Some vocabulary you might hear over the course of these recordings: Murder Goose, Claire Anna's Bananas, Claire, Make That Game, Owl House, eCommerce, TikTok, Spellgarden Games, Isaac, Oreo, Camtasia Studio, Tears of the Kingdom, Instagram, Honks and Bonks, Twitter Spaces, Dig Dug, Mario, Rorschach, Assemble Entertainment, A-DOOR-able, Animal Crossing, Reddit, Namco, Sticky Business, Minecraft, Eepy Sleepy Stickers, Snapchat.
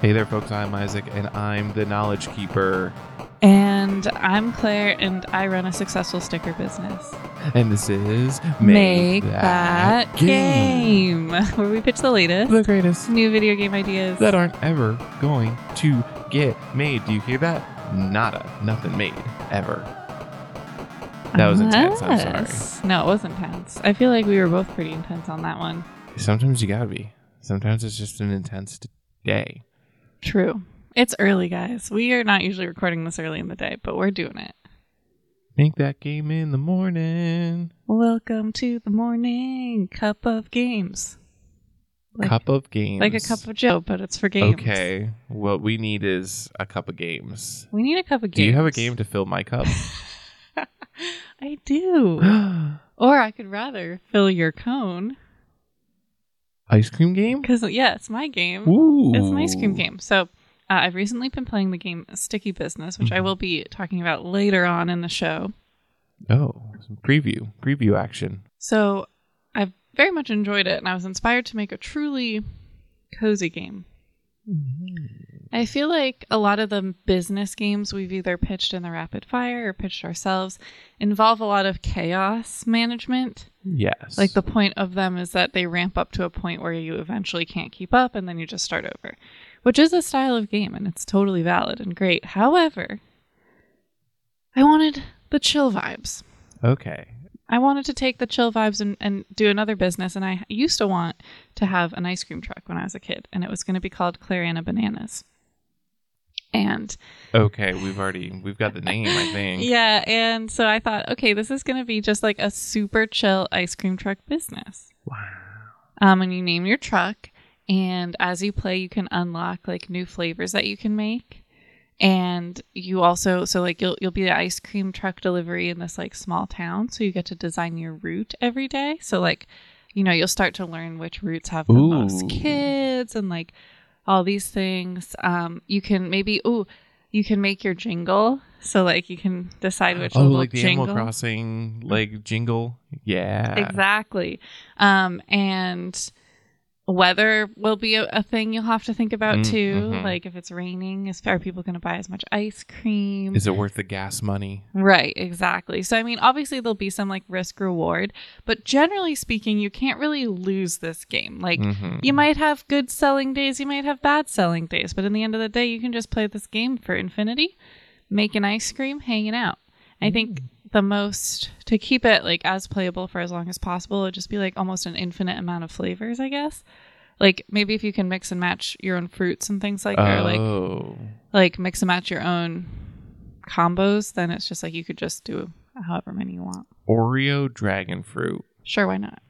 Hey there, folks. I'm Isaac, and I'm the Knowledge Keeper. And I'm Claire, and I run a successful sticker business. And this is Make That Game, where we pitch the latest, the greatest new video game ideas that aren't ever going to get made. Do you hear that? Nada. Nothing made. Ever. That was intense. I'm sorry. No, it was intense. I feel like we were both pretty intense on that one. Sometimes you gotta be. Sometimes it's just an intense day. True. It's early, guys. We are not usually recording this early in the day, but we're doing it. Make that game in the morning. Welcome to the morning cup of games. Like a cup of Joe, but it's for games. Okay. What we need is a cup of games. We need a cup of games. Do you have a game to fill my cup? I do. Or I could rather fill your cone. Ice cream game? Because, yeah, it's my game. Ooh. It's an ice cream game. So... I've recently been playing the game Sticky Business, which I will be talking about later on in the show. Oh, some preview action. So I've very much enjoyed it, and I was inspired to make a truly cozy game. Mm-hmm. I feel like a lot of the business games we've either pitched in the rapid fire or pitched ourselves involve a lot of chaos management. Yes. Like the point of them is that they ramp up to a point where you eventually can't keep up, and then you just start over. Which is a style of game, and it's totally valid and great. However, I wanted the chill vibes. Okay. I wanted to take the chill vibes and do another business, and I used to want to have an ice cream truck when I was a kid, and it was going to be called Claire Anna's Bananas. And... Okay, we've got the name, I think. Yeah, and so I thought, okay, this is going to be just like a super chill ice cream truck business. Wow. And you name your truck... And as you play, you can unlock like new flavors that you can make. And you also, so like you'll be the ice cream truck delivery in this like small town. So you get to design your route every day. So like, you know, you'll start to learn which routes have the most kids and like all these things. You can maybe, you can make your jingle. So like you can decide which little like the jingle. Animal Crossing like jingle. Yeah, exactly. And... Weather will be a thing you'll have to think about, too. Mm-hmm. Like, if it's raining, are people going to buy as much ice cream? Is it worth the gas money? Right, exactly. So, I mean, obviously, there'll be some, like, risk-reward. But generally speaking, you can't really lose this game. Like, you might have good selling days. You might have bad selling days. But in the end of the day, you can just play this game for infinity, making ice cream, hanging out. I think the most, to keep it like as playable for as long as possible, it'd just be like almost an infinite amount of flavors, I guess. Like maybe if you can mix and match your own fruits and things like that, like mix and match your own combos, then it's just like you could just do however many you want. Oreo dragon fruit. Sure, why not?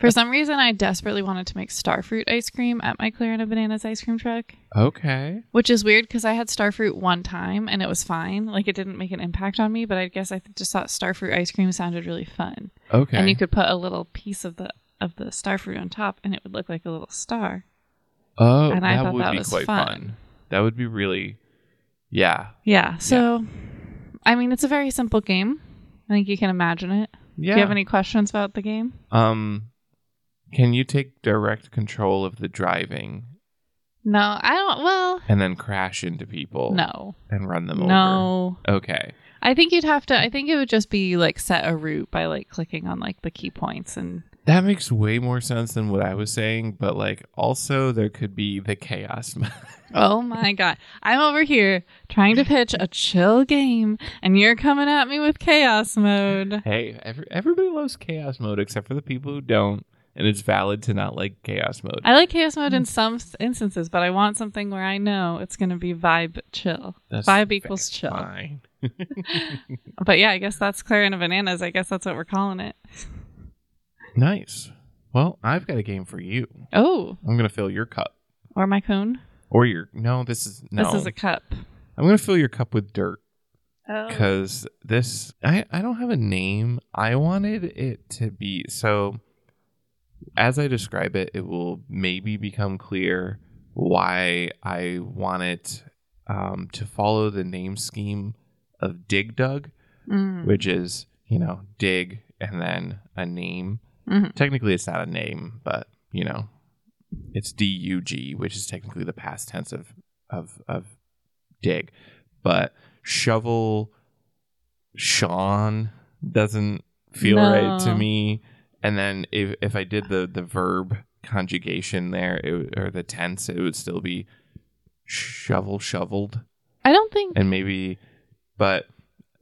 For some reason, I desperately wanted to make starfruit ice cream at my Claire Anna's Bananas ice cream truck. Okay. Which is weird because I had starfruit one time and it was fine. Like it didn't make an impact on me, but I guess I just thought starfruit ice cream sounded really fun. Okay. And you could put a little piece of the starfruit on top, and it would look like a little star. Oh, and I thought that was quite fun. That would be really, yeah. Yeah. So, yeah. I mean, it's a very simple game. I think you can imagine it. Yeah. Do you have any questions about the game? Can you take direct control of the driving? No, I don't. Well, and then crash into people? No. And run them over? No. Okay. I think you'd have to. I think it would just be like set a route by like clicking on like the key points, and that makes way more sense than what I was saying. But like, also there could be the chaos. Oh my god! I'm over here trying to pitch a chill game, and you're coming at me with chaos mode. Hey, everybody loves chaos mode except for the people who don't, and it's valid to not like chaos mode. I like chaos mode in some instances, but I want something where I know it's going to be vibe chill. That's vibe equals chill. Fine. But yeah, I guess that's Claire Anna's Bananas. I guess that's what we're calling it. Nice. Well, I've got a game for you. Oh. I'm going to fill your cup. Or my cone? Or your... No, This is a cup. I'm going to fill your cup with dirt. Oh. Because this... I don't have a name. I wanted it to be... So, as I describe it, it will maybe become clear why I want it to follow the name scheme of Dig Dug, which is, you know, dig and then a name. Mm-hmm. Technically, it's not a name, but, you know, It's D-U-G, which is technically the past tense of dig. But shovel Sean doesn't feel right to me. And then if I did the verb conjugation there, or the tense, it would still be shovel shoveled. I don't think... And maybe... But...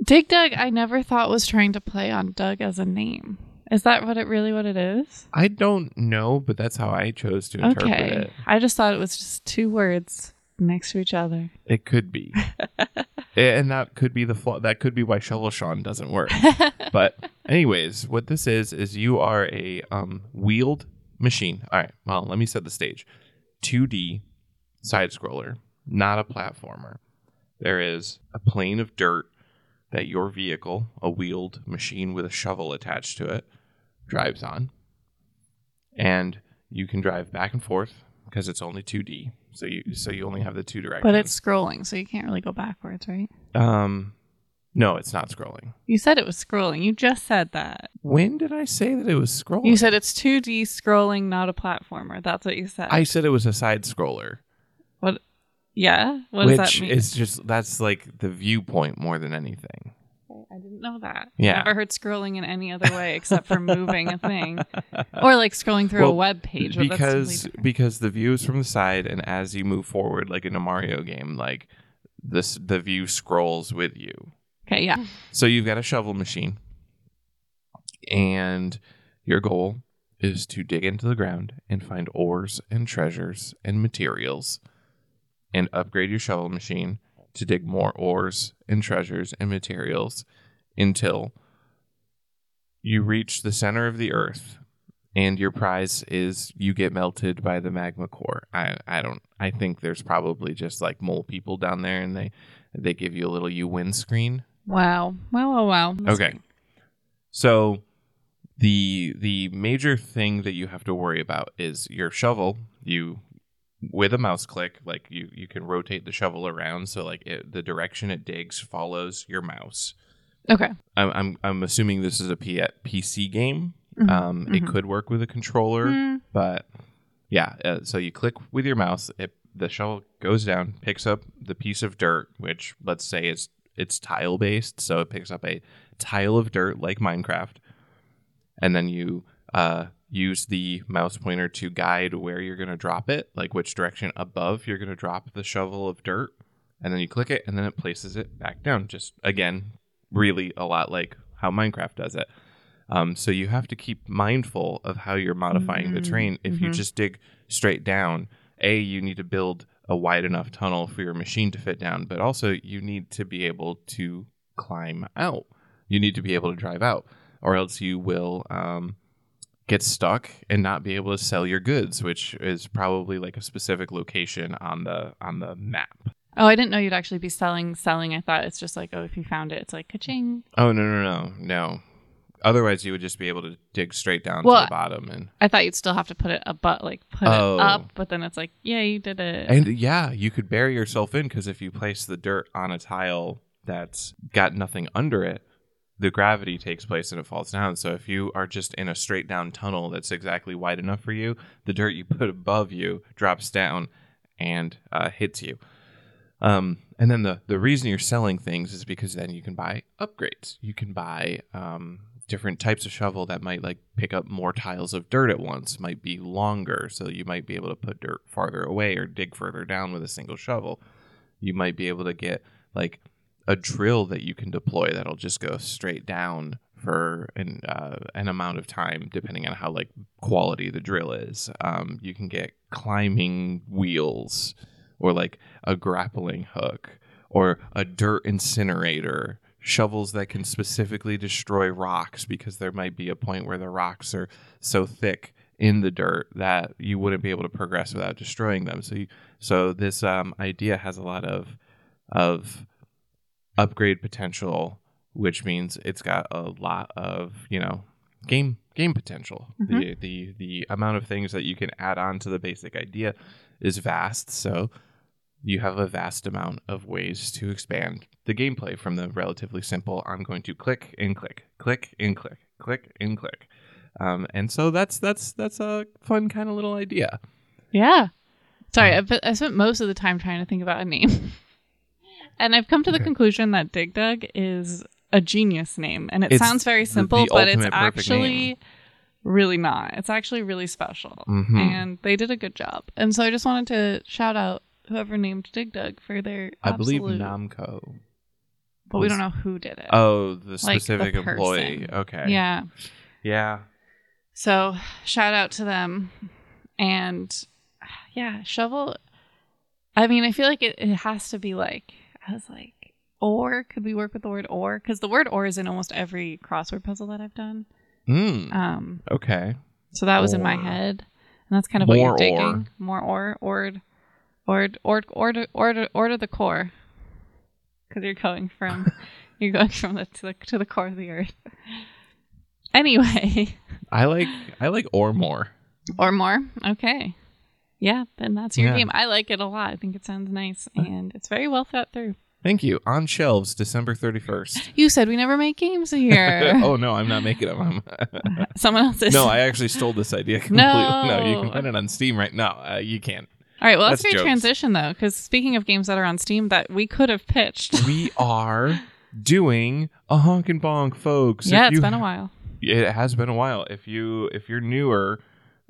Dig Dug, I never thought was trying to play on Doug as a name. Is that what it is? I don't know, but that's how I chose to interpret it. I just thought it was just two words next to each other. It could be. And that could be the flaw. That could be why Shovel Sean doesn't work. But anyways, what this is you are a wheeled machine. All right. Well, let me set the stage. 2D side-scroller, not a platformer. There is a plane of dirt that your vehicle, a wheeled machine with a shovel attached to it, drives on. And you can drive back and forth because it's only 2D. So you only have the two directions. But it's scrolling, so you can't really go backwards, right? No, it's not scrolling. You said it was scrolling. You just said that. When did I say that it was scrolling? You said it's 2D scrolling, not a platformer. That's what you said. I said it was a side scroller. What? Yeah? What does that mean? Which is just, that's like the viewpoint more than anything. I didn't know that. Yeah. Never heard scrolling in any other way except for moving a thing. Or like scrolling through a web page. Because the view is from the side, and as you move forward, like in a Mario game, like this, the view scrolls with you. Okay, yeah. So you've got a shovel machine, and your goal is to dig into the ground and find ores and treasures and materials, and upgrade your shovel machine to dig more ores and treasures and materials until you reach the center of the earth, and your prize is you get melted by the magma core. I think there's probably just like mole people down there, and they give you a little you win screen. Wow. That's okay. Great. So the major thing that you have to worry about is your shovel. You, with a mouse click, like you can rotate the shovel around, so like the direction it digs follows your mouse. Okay. I'm assuming this is a PC game. Mm-hmm. It could work with a controller, but yeah. So you click with your mouse, the shovel goes down, picks up the piece of dirt, which let's say it's tile based, so it picks up a tile of dirt like Minecraft, and then you use the mouse pointer to guide where you're going to drop it, like which direction above you're going to drop the shovel of dirt, and then you click it, and then it places it back down. Just, again, really a lot like how Minecraft does it. So you have to keep mindful of how you're modifying the terrain. If you just dig straight down, you need to build a wide enough tunnel for your machine to fit down, but also you need to be able to climb out. You need to be able to drive out, or else you will... get stuck and not be able to sell your goods, which is probably like a specific location on the map. Oh, I didn't know you'd actually be selling. I thought it's just like, if you found it, it's like ka-ching. Oh, no. Otherwise, you would just be able to dig straight down to the bottom. And I thought you'd still have to put it up, but then it's like, yeah, you did it. And yeah, you could bury yourself in, because if you place the dirt on a tile that's got nothing under it, the gravity takes place and it falls down. So if you are just in a straight down tunnel that's exactly wide enough for you, the dirt you put above you drops down and hits you. And then the reason you're selling things is because then you can buy upgrades. You can buy different types of shovel that might like pick up more tiles of dirt at once, might be longer, so you might be able to put dirt farther away or dig further down with a single shovel. You might be able to get like a drill that you can deploy that'll just go straight down for an amount of time, depending on how like quality the drill is. You can get climbing wheels, or like a grappling hook, or a dirt incinerator, shovels that can specifically destroy rocks, because there might be a point where the rocks are so thick in the dirt that you wouldn't be able to progress without destroying them. So this idea has a lot of upgrade potential, which means it's got a lot of game potential. Mm-hmm. The amount of things that you can add on to the basic idea is vast, so you have a vast amount of ways to expand the gameplay from the relatively simple I'm going to click and click, click and click, click and click. And so that's a fun kind of little idea. Yeah. Sorry, I spent most of the time trying to think about a name. And I've come to the conclusion that Dig Dug is a genius name. And it sounds very simple, but it's actually really not. It's actually really special. Mm-hmm. And they did a good job. And so I just wanted to shout out whoever named Dig Dug for their I believe Namco. But we don't know who did it. Oh, the specific employee. Person. Okay. Yeah. Yeah. So shout out to them. And yeah, shovel. I mean, I feel like it has to be like, I was like, or could we work with the word or? Because the word or is in almost every crossword puzzle that I've done. Okay. So that was in my head. And that's kind of what you're digging. More or. Or to the core. Because you're going from to the core of the earth. Anyway. I like or more. Or more? Okay. Yeah, then that's your game. I like it a lot. I think it sounds nice. And it's very well thought through. Thank you. On shelves, December 31st. You said we never make games here. Oh, no, I'm not making them. Someone else is. No, I actually stole this idea completely. No, you can find it on Steam right now. You can't. All right, well, that's a great transition, though, because speaking of games that are on Steam that we could have pitched. We are doing a Honk and Bonk, folks. Yeah, it's been a while. It has been a while. If you're newer,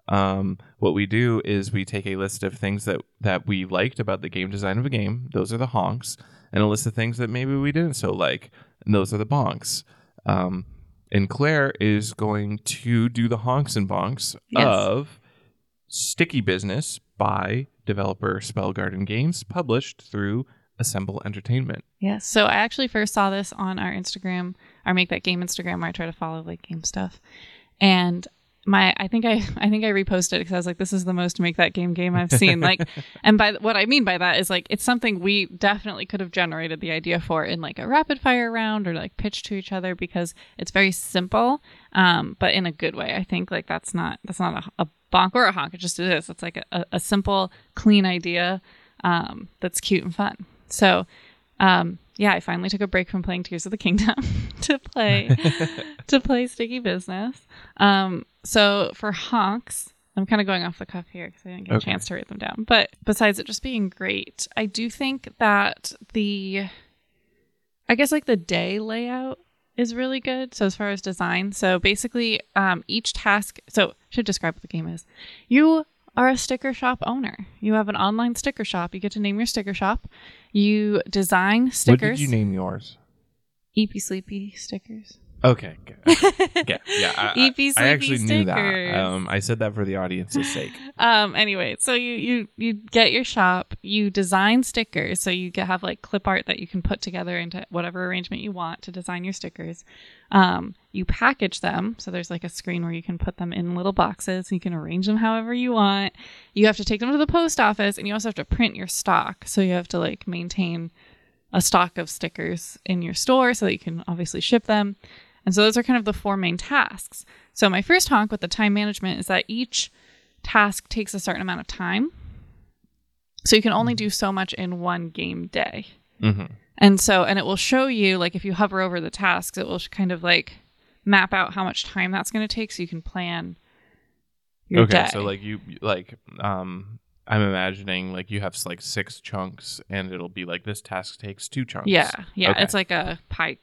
what we do is we take a list of things that we liked about the game design of a game. Those are the honks. And a list of things that maybe we didn't so like. And those are the bonks. And Claire is going to do the honks and bonks of Sticky Business by developer Spellgarden Games, published through Assemble Entertainment. Yes. So I actually first saw this on our Instagram, our Make That Game Instagram, where I try to follow like game stuff. And I think I reposted it because I was like, this is the most Make That game I've seen. Like, and by what I mean by that is like, it's something we definitely could have generated the idea for in like a rapid fire round or like pitch to each other because it's very simple, but in a good way. I think like that's not a bonk or a honk. It just is. It's like a simple, clean idea that's cute and fun. So I finally took a break from playing Tears of the Kingdom to play Sticky Business. So for honks, I'm kind of going off the cuff here because I didn't get a chance to write them down. But besides it just being great, I do think that the day layout is really good. So as far as design, so basically each task, so I should describe what the game is. You are a sticker shop owner. You have an online sticker shop. You get to name your sticker shop. You design stickers. What did you name yours? Eepy Sleepy Stickers. Okay. Yeah. I actually knew that. I said that for the audience's sake. Anyway, so you get your shop. You design stickers, so you have like clip art that you can put together into whatever arrangement you want to design your stickers. You package them, so there's like a screen where you can put them in little boxes. You can arrange them however you want. You have to take them to the post office, and you also have to print your stock. So you have to like maintain a stock of stickers in your store so that you can obviously ship them. And so those are kind of the four main tasks. So my first honk with the time management is that each task takes a certain amount of time. So you can only do so much in one game day. Mm-hmm. And it will show you, like if you hover over the tasks, it will kind of like map out how much time that's going to take so you can plan your day. Okay, so like you, like, I'm imagining like you have like six chunks and it'll be like this task takes two chunks. Yeah. Okay. It's like a pie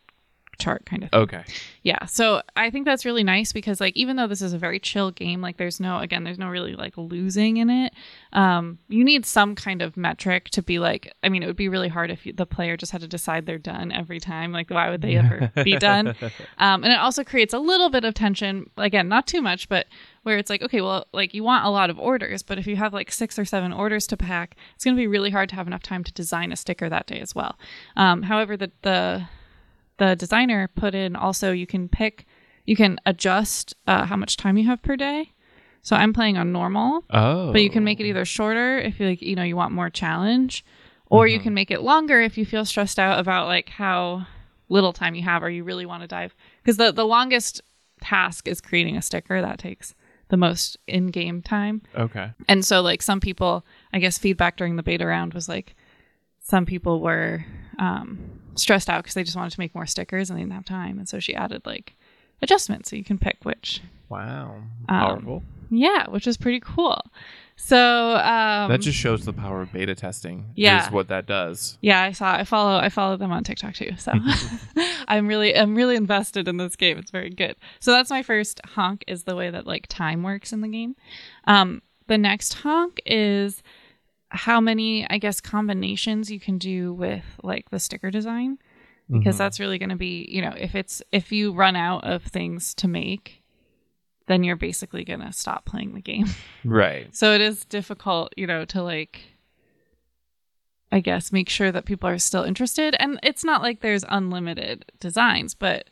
chart kind of thing. Okay. Yeah. So I think that's really nice because like even though this is a very chill game, like there's no really like losing in it. You need some kind of metric to be like, I mean, it would be really hard if the player just had to decide they're done every time. Like why would they ever be done? And it also creates a little bit of tension. Again, not too much, but where it's like, okay, well, like you want a lot of orders, but if you have like 6 or 7 orders to pack, it's going to be really hard to have enough time to design a sticker that day as well. However, the designer put in also you can adjust how much time you have per day. So I'm playing on normal, but you can make it either shorter if you like, you know, you want more challenge, or you can make it longer if you feel stressed out about like how little time you have or you really want to dive, because the longest task is creating a sticker that takes the most in-game time. Okay. And so like some people, I guess feedback during the beta round was like some people were stressed out because they just wanted to make more stickers and they didn't have time. And so she added like adjustments, so you can pick which. Wow. Powerful. Yeah, which is pretty cool. So that just shows the power of beta testing. Yeah, is what that does. Yeah, I saw. I follow them on TikTok too. So I'm really invested in this game. It's very good. So that's my first honk, is the way that like time works in the game. The next honk is how many, I guess, combinations you can do with like the sticker design, because that's really going to be, you know, if you run out of things to make, then you're basically going to stop playing the game. Right. So it is difficult, you know, to like, I guess, make sure that people are still interested. And it's not like there's unlimited designs, but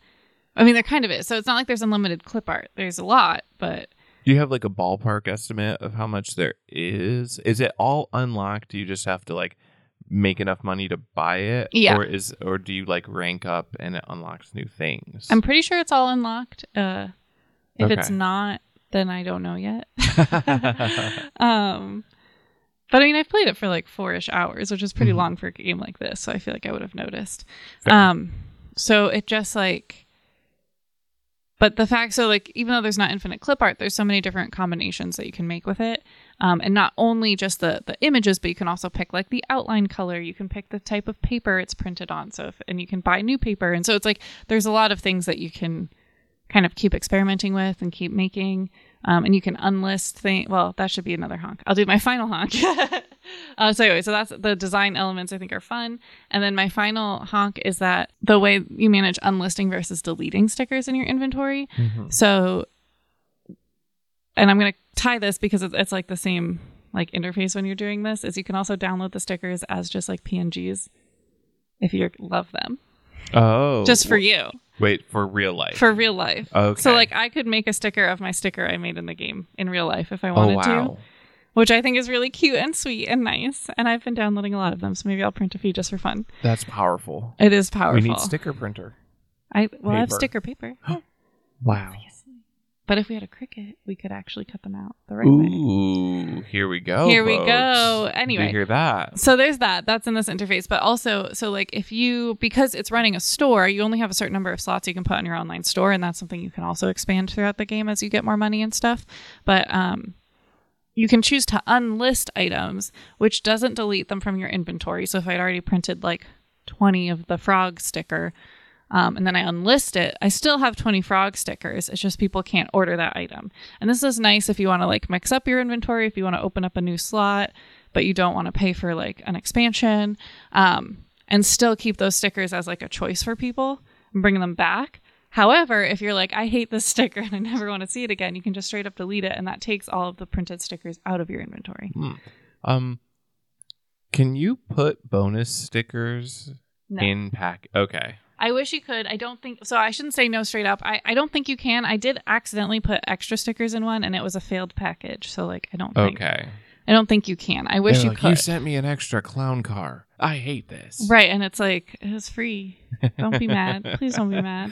I mean, there kind of is. So it's not like there's unlimited clip art. There's a lot, but. Do you have like a ballpark estimate of how much there is? Is it all unlocked? Do you just have to like make enough money to buy it? Yeah. Or do you like rank up and it unlocks new things? I'm pretty sure it's all unlocked. If it's not, then I don't know yet. But I mean, I've played it for like 4-ish hours, which is pretty long for a game like this. So I feel like I would have noticed. So it just like, but the fact, so like, even though there's not infinite clip art, there's so many different combinations that you can make with it. And not only just the images, but you can also pick like the outline color. You can pick the type of paper it's printed on. And you can buy new paper. And so it's like, there's a lot of things that you can kind of keep experimenting with and keep making, and you can unlist things. Well, that should be another honk. I'll do my final honk. So anyway, so that's the design elements I think are fun. And then my final honk is that the way you manage unlisting versus deleting stickers in your inventory. So, and I'm going to tie this because it's like the same like interface when you're doing this, is you can also download the stickers as just like PNGs if you love them. Oh, just for you. Wait, for real life. For real life. Okay. So, like, I could make a sticker of my sticker I made in the game in real life if I wanted to, which I think is really cute and sweet and nice. And I've been downloading a lot of them, so maybe I'll print a few just for fun. That's powerful. It is powerful. We need sticker printer. I have sticker paper. Wow. Obviously. But if we had a Cricut, we could actually cut them out the right way. Ooh, here we go. Here we go. Anyway. You hear that? So there's that. That's in this interface. But also, so like if you, because it's running a store, you only have a certain number of slots you can put on your online store. And that's something you can also expand throughout the game as you get more money and stuff. But you can choose to unlist items, which doesn't delete them from your inventory. So if I'd already printed like 20 of the frog sticker, and then I unlist it, I still have 20 frog stickers. It's just people can't order that item. And this is nice if you want to like mix up your inventory, if you want to open up a new slot, but you don't want to pay for like an expansion, and still keep those stickers as like a choice for people and bring them back. However, if you're like, I hate this sticker and I never want to see it again, you can just straight up delete it. And that takes all of the printed stickers out of your inventory. Can you put bonus stickers in pack? Okay. I wish you could. I don't think so. I shouldn't say no straight up. I don't think you can. I did accidentally put extra stickers in one, and it was a failed package. So like, I don't think you can. I wish you could. You sent me an extra clown car. I hate this. Right, and it's like, it was free. Don't be mad. Please don't be mad.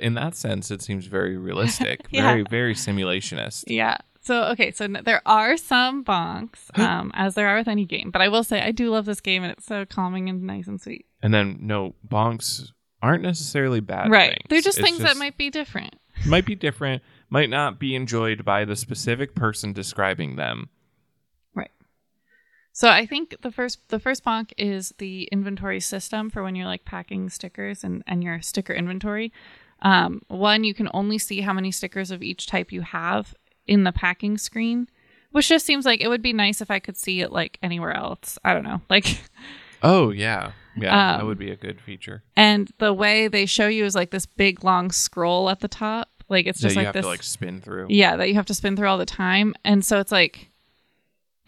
In that sense, it seems very realistic. Yeah. Very, very simulationist. Yeah. So, okay, so there are some bonks, as there are with any game. But I will say, I do love this game, and it's so calming and nice and sweet. And then, no, bonks aren't necessarily bad things. They're just things that might be different. Might not be enjoyed by the specific person describing them. Right. So I think the first bonk is the inventory system for when you're like packing stickers and your sticker inventory. One, you can only see how many stickers of each type you have in the packing screen, which just seems like it would be nice if I could see it like anywhere else. I don't know. Like... Oh, yeah. Yeah, that would be a good feature. And the way they show you is like this big, long scroll at the top. Like, it's just like this. That you have to like spin through. Yeah, that you have to spin through all the time. And so it's like,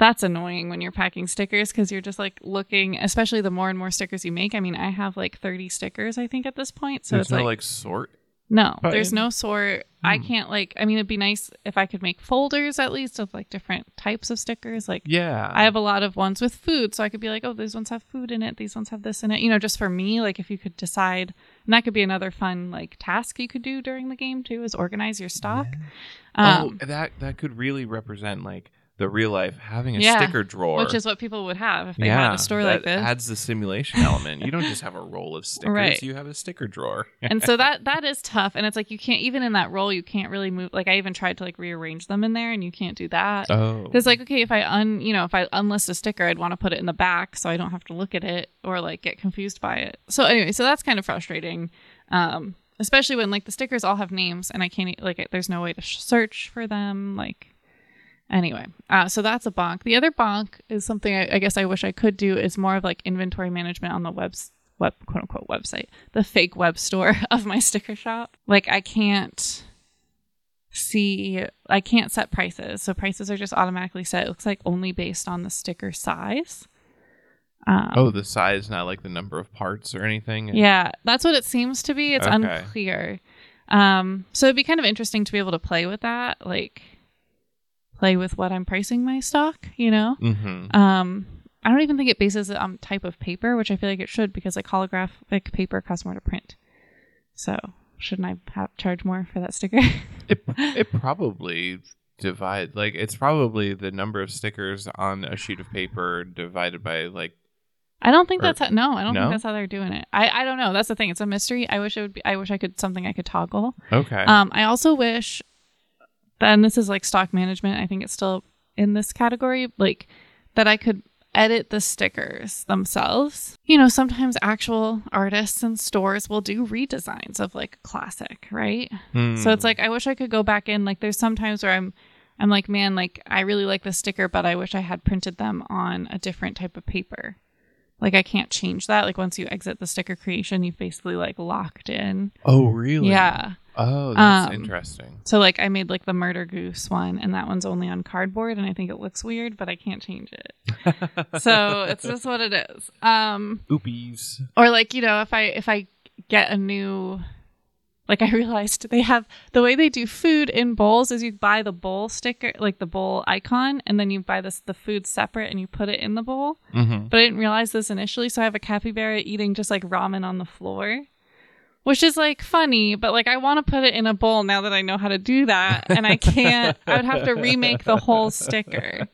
that's annoying when you're packing stickers because you're just like looking, especially the more and more stickers you make. I mean, I have like 30 stickers, I think, at this point. So there's no sort? No, there's no sort. I can't it'd be nice if I could make folders at least of like different types of stickers. Like, yeah, I have a lot of ones with food. So I could be like, oh, these ones have food in it. These ones have this in it. You know, just for me, like if you could decide, and that could be another fun like task you could do during the game too, is organize your stock. Yeah. That could really represent like the real life, having a sticker drawer. Which is what people would have if they had a store like this. Adds the simulation element. You don't just have a roll of stickers. Right. You have a sticker drawer. And so that is tough. And it's like you can't, even in that roll, you can't really move. Like I even tried to like rearrange them in there and you can't do that. Oh. It's like, okay, if I unlist a sticker, I'd want to put it in the back so I don't have to look at it or like get confused by it. So anyway, so that's kind of frustrating. Especially when like the stickers all have names and I can't, like there's no way to search for them. Like. Anyway, so that's a bonk. The other bonk is something I guess I wish I could do is more of like inventory management on the web quote unquote website, the fake web store of my sticker shop. Like I can't set prices. So prices are just automatically set. It looks like only based on the sticker size. The size, not like the number of parts or anything. Yeah, that's what it seems to be. It's unclear. So it'd be kind of interesting to be able to play with that. Like, play with what I'm pricing my stock, you know? Mm-hmm. I don't even think it bases it on type of paper, which I feel like it should because like holographic paper costs more to print. So shouldn't I charge more for that sticker? it probably divide, like it's probably the number of stickers on a sheet of paper divided by like. I don't think think that's how they're doing it. I don't know. That's the thing. It's a mystery. I wish it would be. I wish I could something I could toggle. Okay. I also wish. Then this is like stock management. I think it's still in this category, like that I could edit the stickers themselves. You know, sometimes actual artists and stores will do redesigns of like classic, right? Mm. So it's like, I wish I could go back in. Like there's some times where I'm like, man, like I really like this sticker, but I wish I had printed them on a different type of paper. Like I can't change that. Like once you exit the sticker creation, you've basically like locked in. Oh, really? Yeah. Oh, that's interesting. So like I made like the Murder Goose one and that one's only on cardboard and I think it looks weird, but I can't change it. So it's just what it is. Oopies. Or like, you know, if I get a new, like I realized they have, the way they do food in bowls is you buy the bowl sticker, like the bowl icon, and then you buy the food separate and you put it in the bowl. Mm-hmm. But I didn't realize this initially. So I have a capybara eating just like ramen on the floor. Which is like funny, but like I want to put it in a bowl now that I know how to do that. And I can't, I would have to remake the whole sticker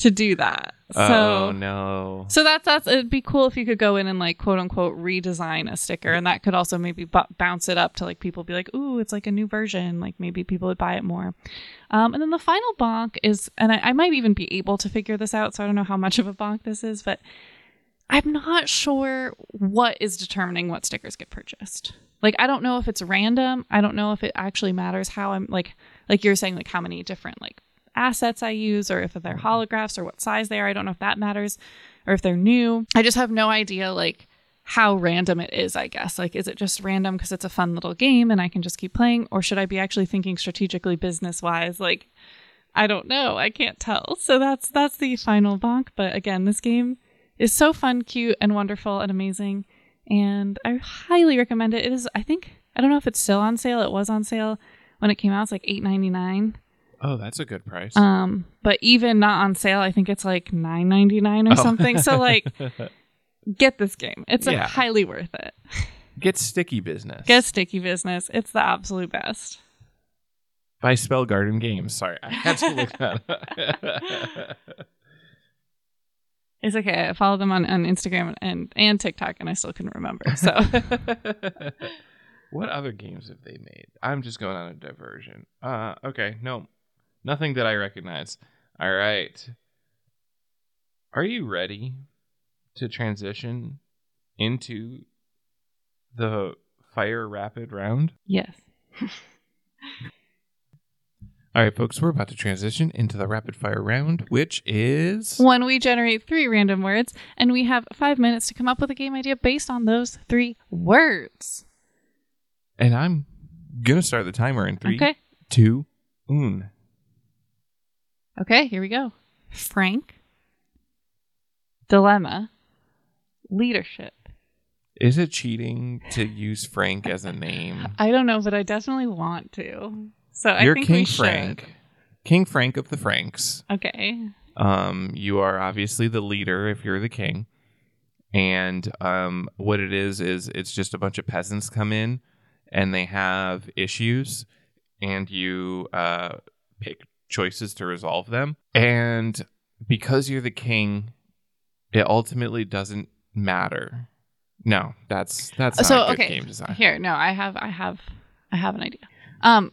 to do that. So, oh no. So that's, it'd be cool if you could go in and like quote unquote redesign a sticker. And that could also maybe bounce it up to like people be like, ooh, it's like a new version. Like maybe people would buy it more. And then the final bonk is, and I might even be able to figure this out. So I don't know how much of a bonk this is, but I'm not sure what is determining what stickers get purchased. Like, I don't know if it's random. I don't know if it actually matters how I'm like you're saying, like how many different like assets I use or if they're holographs or what size they are. I don't know if that matters or if they're new. I just have no idea like how random it is, I guess. Like, is it just random because it's a fun little game and I can just keep playing? Or should I be actually thinking strategically business wise? Like, I don't know. I can't tell. So that's the final bonk. But again, this game is so fun, cute, and wonderful and amazing. And I highly recommend it. It is, I think, I don't know if it's still on sale. It was on sale when it came out. It's like $8.99. Oh, that's a good price. But even not on sale, I think it's like $9.99 or something. So like, get this game. It's like highly worth it. Get Sticky Business. Get Sticky Business. It's the absolute best. By Spellgarden Games. Sorry, I had to look that up. It's okay. I follow them on Instagram and TikTok, and I still couldn't remember. So, what other games have they made? I'm just going on a diversion. Okay, no, nothing that I recognize. All right, are you ready to transition into the fire rapid round? Yes. All right, folks, we're about to transition into the rapid fire round, which is when we generate 3 random words and we have 5 minutes to come up with a game idea based on those 3 words. And I'm going to start the timer in 3, 2, 1. Okay, here we go. Frank. Dilemma. Leadership. Is it cheating to use Frank as a name? I don't know, but I definitely want to. So I think King Frank. Should. King Frank of the Franks. Okay. You are obviously the leader if you're the king. And what it is it's just a bunch of peasants come in and they have issues and you pick choices to resolve them. And because you're the king, it ultimately doesn't matter. No, that's not a good game design. Here, no, I have an idea.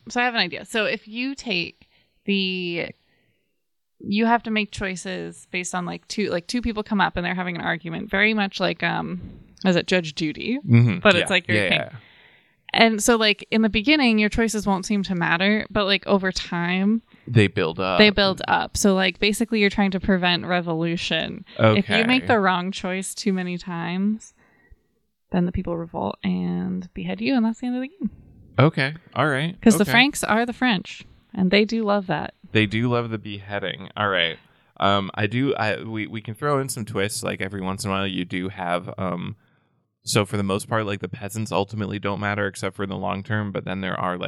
So I have an idea. So if you take you have to make choices based on two people come up and they're having an argument, very much like is it Judge Judy? Mm-hmm. But it's like you're king. Yeah. And so in the beginning, your choices won't seem to matter, but over time, they build up. So basically you're trying to prevent revolution. Okay. If you make the wrong choice too many times, then the people revolt and behead you, and that's the end of the game. Okay. All right. Because the Franks are the French, and they do love that. They do love the beheading. All right. We can throw in some twists. Every once in a while you do have so for the most part, the peasants ultimately don't matter except for in the long term. But then there are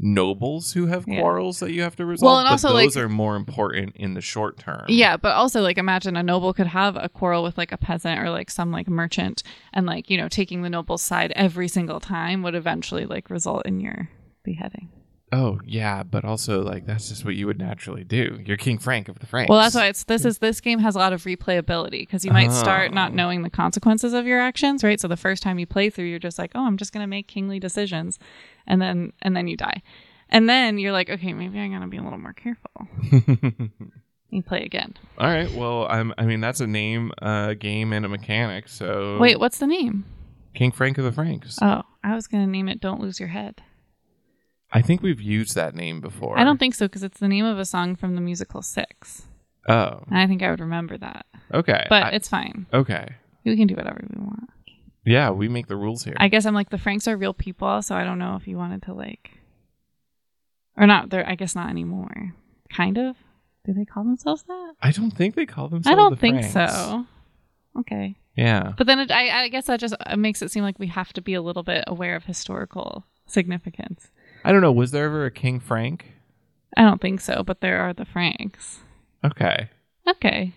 nobles who have quarrels that you have to resolve. Well, and also those are more important in the short term. Yeah, but also imagine a noble could have a quarrel with a peasant or some merchant, and taking the noble's side every single time would eventually result in your beheading. Oh, yeah, but also, that's just what you would naturally do. You're King Frank of the Franks. Well, that's why this game has a lot of replayability, because you might start not knowing the consequences of your actions, right? So the first time you play through, you're just I'm just going to make kingly decisions, and then you die. And then you're okay, maybe I'm going to be a little more careful. You play again. All right, well, that's a name, game, and a mechanic, so... Wait, what's the name? King Frank of the Franks. Oh, I was going to name it Don't Lose Your Head. I think we've used that name before. I don't think so, because it's the name of a song from the musical Six. Oh. And I think I would remember that. Okay. But it's fine. Okay. We can do whatever we want. Yeah, we make the rules here. I guess I'm the Franks are real people, so I don't know if you wanted to or not. They're, I guess, not anymore. Kind of. Do they call themselves that? I don't think they call themselves the Franks. I don't think so. Okay. Yeah. But then I guess that just makes it seem like we have to be a little bit aware of historical significance. I don't know. Was there ever a King Frank? I don't think so, but there are the Franks. Okay. Okay.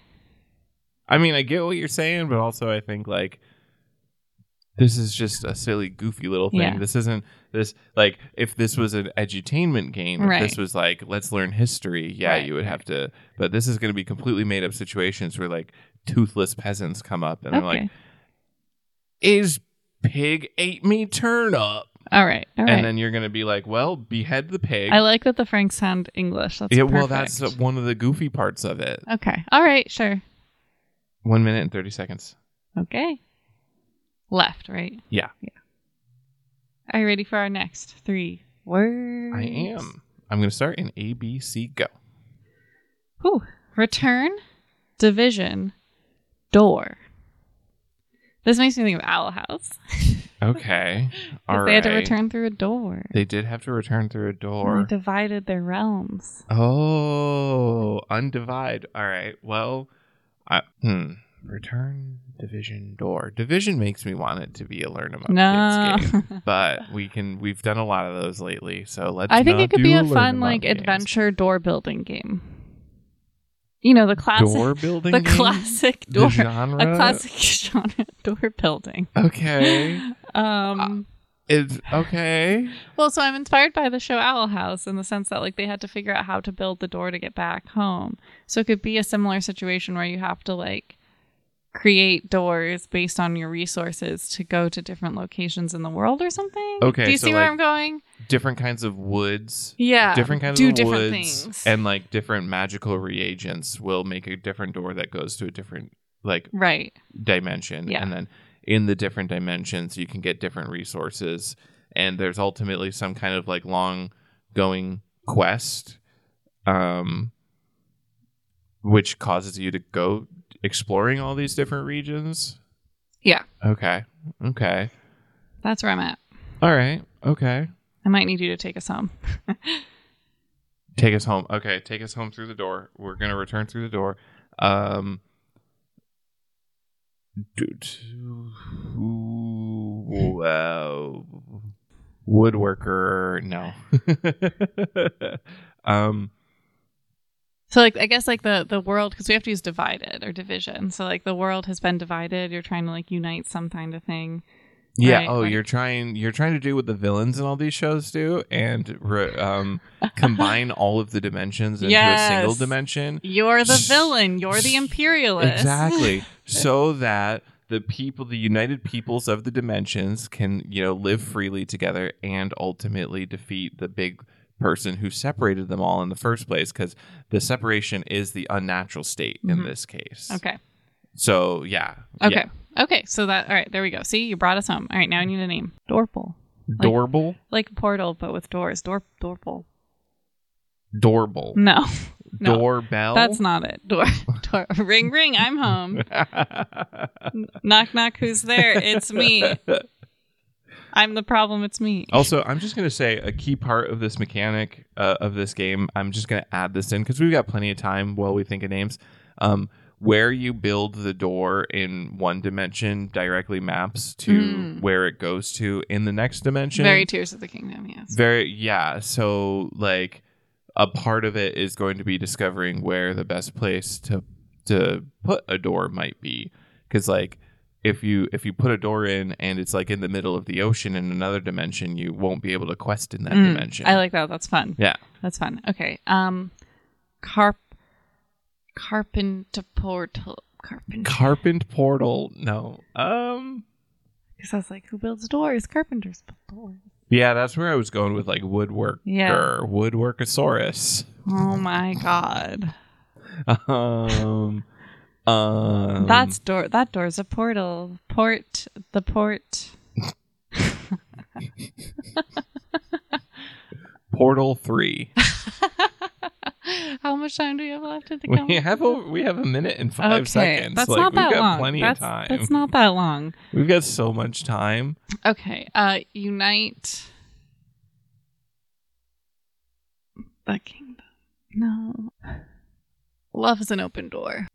I mean, I get what you're saying, but also I think, this is just a silly, goofy little thing. Yeah. This isn't this, if this was an edutainment game, if this was, let's learn history, you would have to, but this is going to be completely made up situations where, toothless peasants come up and they're like, is pig ate me turnip? All right. And then you're going to be behead the pig. I like that the Franks sound English. That's perfect. Well, that's one of the goofy parts of it. Okay. All right. Sure. 1 minute and 30 seconds. Okay. Left, right? Yeah. Are you ready for our next three words? I am. I'm going to start in A, B, C, go. Whew. Return, division, door. This makes me think of Owl House. Okay. All right. They had to return through a door. They did have to return through a door. And they divided their realms. Oh, undivide. All right. Well, return, division, door. Division makes me want it to be a learn 'em up game. But we've done a lot of those lately, so let's. I think it could be a fun adventure door building game. You know, the classic door building, classic genre door building. Okay. It's okay. Well, so I'm inspired by the show Owl House in the sense that they had to figure out how to build the door to get back home. So it could be a similar situation where you have to create doors based on your resources to go to different locations in the world or something. Okay. Do you see where I'm going? Different kinds of woods. Yeah. Different kinds of different woods things. And different magical reagents will make a different door that goes to a different dimension. Yeah. And then in the different dimensions you can get different resources, and there's ultimately some kind of long going quest which causes you to go exploring all these different regions. Yeah. Okay. That's where I'm at. All right. Okay. I might need you to take us home. Take us home. Okay. Take us home through the door. We're going to return through the door. Woodworker. No. So, I guess, the world, because we have to use divided or division. So, the world has been divided. You're trying to, unite some kind of thing. Yeah. Right? Oh, like, you're trying to do what the villains in all these shows do and combine all of the dimensions into a single dimension. You're the villain. You're the imperialist. Exactly. So that the people, the united peoples of the dimensions can, live freely together and ultimately defeat the big person who separated them all in the first place, because the separation is the unnatural state in this case. Okay. So, yeah. Okay. Yeah. Okay. So all right, there we go. See, you brought us home. All right, now I need a name. Dorple. Dorble? Like Portal, but with doors. Dorple. Dorble. No. Doorbell? That's not it. Ring, ring, I'm home. Knock, knock, who's there? It's me. I'm the problem, it's me. Also, I'm just going to say a key part of this mechanic of this game, I'm just going to add this in because we've got plenty of time while we think of names. Where you build the door in one dimension directly maps to where it goes to in the next dimension. Very Tears of the Kingdom, yes. So, like, a part of it is going to be discovering where the best place to put a door might be. Because, like, if you put a door in and it's, like, in the middle of the ocean in another dimension, you won't be able to quest in that dimension. I like that. That's fun. Yeah. That's fun. Okay. Carpent portal. No. Because I was like, who builds doors? Carpenters build doors. Yeah, that's where I was going with like woodworker. Yeah. Woodworkosaurus. Oh my god. That's door. That door's a portal. Port. The port. Portal 3. How much time do you have left in the count? We have a minute and 5 seconds. That's like, not that long. We've got plenty of time. That's not that long. We've got so much time. Okay. Unite the kingdom. No. Love is an open door.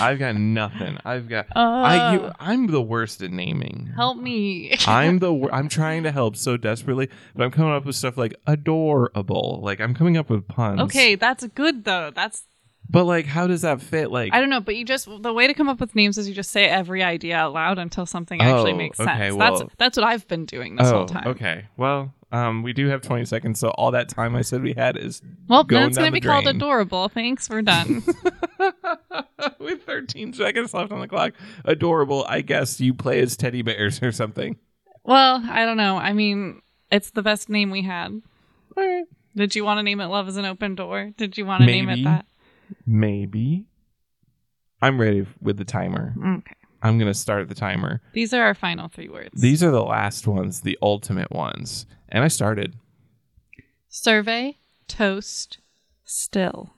I've got nothing. I'm the worst at naming. Help me. I'm trying to help so desperately, but I'm coming up with stuff like adorable. Like I'm coming up with puns. Okay, that's good though. But like, how does that fit? Like, I don't know. But the way to come up with names is you just say every idea out loud until something actually makes sense. Well, that's what I've been doing this whole time. Okay. Well. We do have 20 seconds, so all that time I said we had is going down the drain. Well, that's going to be called adorable. Thanks, we're done. With 13 seconds left on the clock. Adorable, I guess you play as teddy bears or something. Well, I don't know. I mean, it's the best name we had. All right. Did you want to name it Love is an Open Door? Did you want to name it that? Maybe. I'm ready with the timer. Okay. I'm going to start the timer. These are our final 3 words. These are the last ones, the ultimate ones. And I started. Survey, toast, still.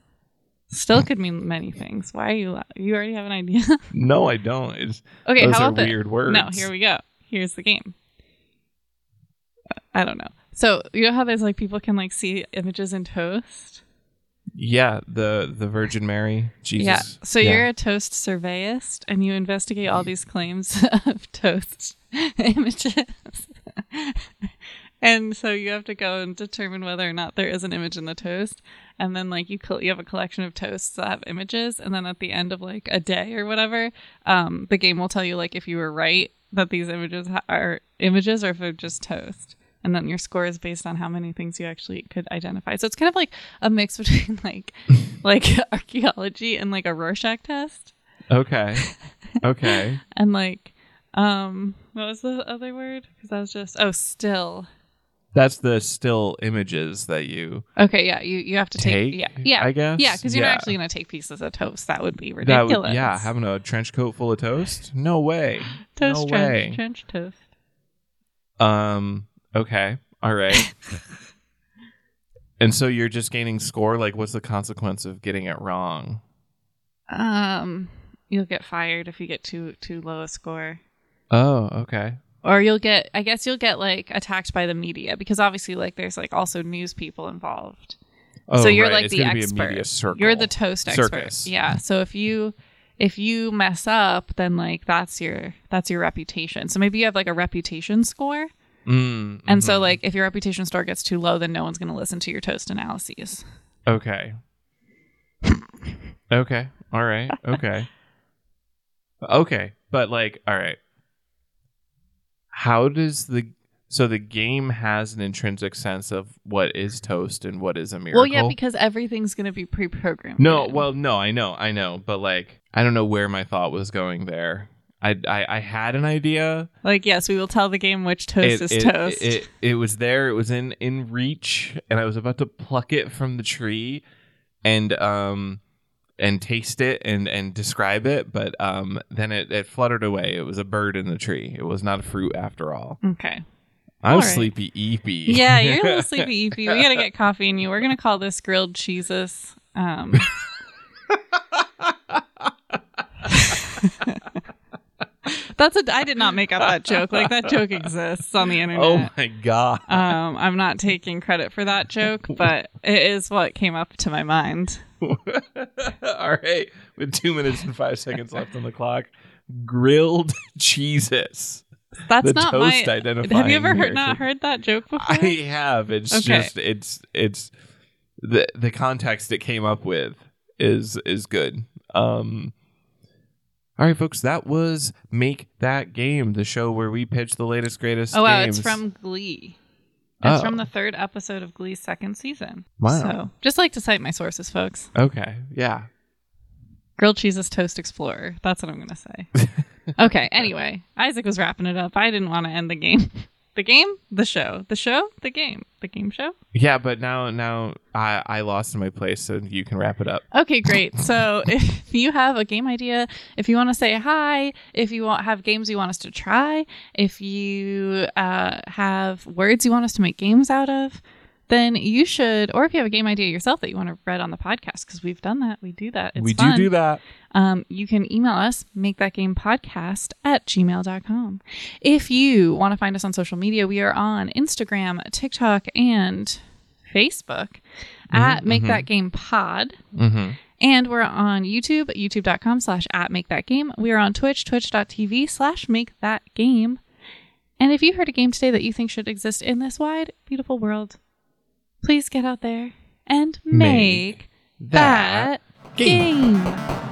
Still could mean many things. Why are you already have an idea? No, I don't. Okay, those are weird words. No, here we go. Here's the game. I don't know. So, you know how there's like people can like see images in toast? Yeah, the Virgin Mary, Jesus. Yeah. So you're a toast surveyist and you investigate all these claims of toast images. And so you have to go and determine whether or not there is an image in the toast. And then like you have a collection of toasts that have images. And then at the end of like a day or whatever, the game will tell you like if you were right that these images are images or if they're just toast. And then your score is based on how many things you actually could identify. So it's kind of like a mix between like archaeology and like a Rorschach test. Okay. And like, what was the other word? Because I was just, still. That's the still images that you. Okay, yeah, you have to take. Yeah, I guess. Yeah, because you're not actually going to take pieces of toast. That would be ridiculous. Having a trench coat full of toast? No way. Toast, no trench, way. Trench toast. Okay. All right. And so you're just gaining score. Like, what's the consequence of getting it wrong? You'll get fired if you get too low a score. Oh, okay. Or you'll get like attacked by the media because obviously like there's like also news people involved. Oh, so you're right. Like it's the expert. Be a media circle. You're the toast expert. Circus. Yeah. So if you mess up, then like that's your reputation. So maybe you have like a reputation score. Mm-hmm. And so like if your reputation score gets too low, then no one's going to listen to your toast analyses. Okay. All right. Okay. But like, all right. How does the game has an intrinsic sense of what is toast and what is a miracle? Well, yeah, because everything's going to be pre-programmed. No, well, no, I know. But like, I don't know where my thought was going there. I had an idea. Like, yes, we will tell the game which toast is toast. It was there. It was in reach, and I was about to pluck it from the tree and taste it and describe it. But then it fluttered away. It was a bird in the tree. It was not a fruit after all. Okay. I'm sleepy Eepy. Yeah, you're a little sleepy Eepy. We got to get coffee in you. We're going to call this grilled cheeses. I did not make up that joke. Like, that joke exists on the internet. Oh my god! I'm not taking credit for that joke, but it is what came up to my mind. All right, with 2 minutes and 5 seconds left on the clock, grilled cheeses. That's the not toast my. Have you ever heard that joke before? I have. It's okay. Just it's the context it came up with is good. All right, folks, that was Make That Game, the show where we pitch the latest, greatest games. Oh, wow, it's from Glee. It's from the third episode of Glee's second season. Wow. So, just like to cite my sources, folks. Okay, yeah. Grilled Cheese's Toast Explorer. That's what I'm going to say. Okay, anyway, Isaac was wrapping it up. I didn't want to end the game. The game? The show. The show? The game. The game show? Yeah, but now I lost my place, so you can wrap it up. Okay, great. So if you have a game idea, if you want to say hi, if you have games you want us to try, if you have words you want us to make games out of, then you should, or if you have a game idea yourself that you want to read on the podcast, because we've done that. We do that. It's we fun. Do that. You can email us, makethatgamepodcast@gmail.com. If you want to find us on social media, we are on Instagram, TikTok, and Facebook at Make That Game Pod. Mm-hmm. And we're on YouTube, youtube.com/@makethatgame. We are on Twitch, twitch.tv/makethatgame. And if you heard a game today that you think should exist in this wide, beautiful world, please get out there and make that game.